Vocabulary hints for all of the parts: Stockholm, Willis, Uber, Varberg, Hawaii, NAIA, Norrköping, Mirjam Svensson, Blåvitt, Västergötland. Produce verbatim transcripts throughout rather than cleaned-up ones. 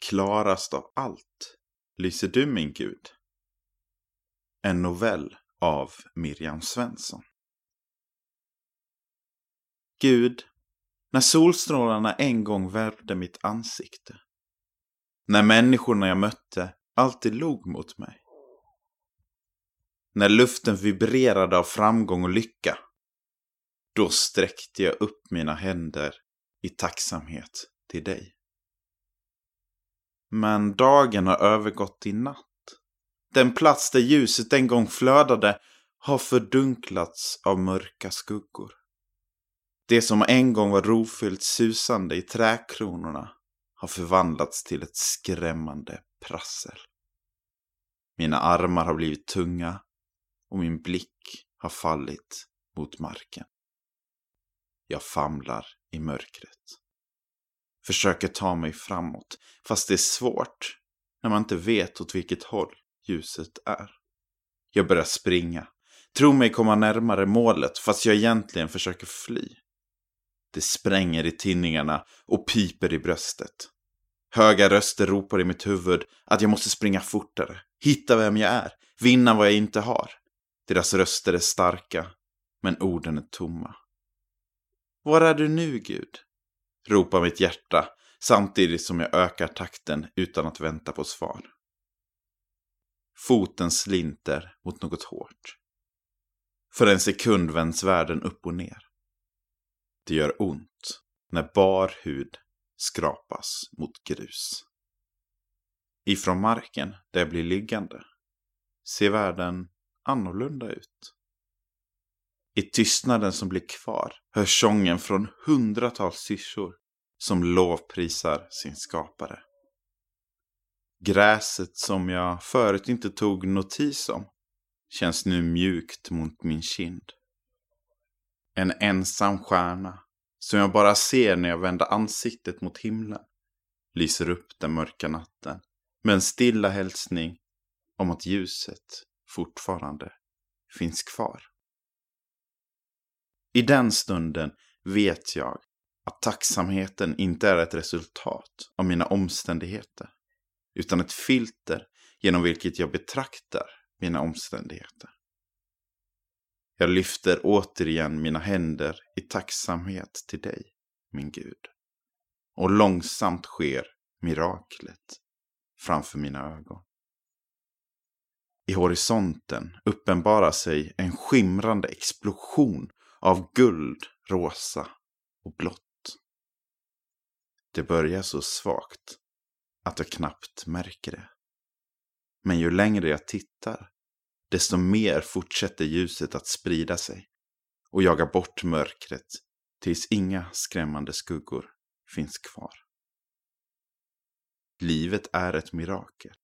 klarast av allt lyser du min Gud. En novell av Mirjam Svensson. Gud, när solstrålarna en gång värvde mitt ansikte, när människorna jag mötte alltid log mot mig, när luften vibrerade av framgång och lycka, då sträckte jag upp mina händer i tacksamhet till dig. Men dagen har övergått i natt. Den plats där ljuset en gång flödade har fördunklats av mörka skuggor. Det som en gång var rofyllt susande i träkronorna har förvandlats till ett skrämmande prassel. Mina armar har blivit tunga och min blick har fallit mot marken. Jag famlar i mörkret. Försöker ta mig framåt, fast det är svårt när man inte vet åt vilket håll ljuset är. Jag börjar springa. Tror mig komma närmare målet, fast jag egentligen försöker fly. Det spränger i tinningarna och piper i bröstet. Höga röster ropar i mitt huvud att jag måste springa fortare. Hitta vem jag är. Vinna vad jag inte har. Deras röster är starka, men orden är tomma. Var är du nu, Gud? Ropar mitt hjärta samtidigt som jag ökar takten utan att vänta på svar. Foten slinter mot något hårt. För en sekund vänds världen upp och ner. Det gör ont när bar hud skrapas mot grus. Ifrån marken där jag blir liggande ser världen annorlunda ut. I tystnaden som blir kvar hörs sången från hundratals syrsor som lovprisar sin skapare. Gräset som jag förut inte tog notis om känns nu mjukt mot min kind. En ensam stjärna som jag bara ser när jag vänder ansiktet mot himlen lyser upp den mörka natten med en stilla hälsning om att ljuset fortfarande finns kvar. I den stunden vet jag att tacksamheten inte är ett resultat av mina omständigheter, utan ett filter genom vilket jag betraktar mina omständigheter. Jag lyfter återigen mina händer i tacksamhet till dig, min Gud. Och långsamt sker miraklet framför mina ögon. I horisonten uppenbarar sig en skimrande explosion av guld, rosa och blått. Det börjar så svagt att jag knappt märker det. Men ju längre jag tittar, desto mer fortsätter ljuset att sprida sig och jaga bort mörkret tills inga skrämmande skuggor finns kvar. Livet är ett mirakel.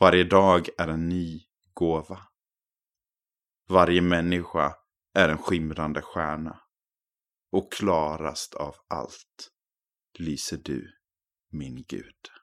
Varje dag är en ny gåva. Varje människa är en skimrande stjärna. Och klarast av allt lyser du, min Gud.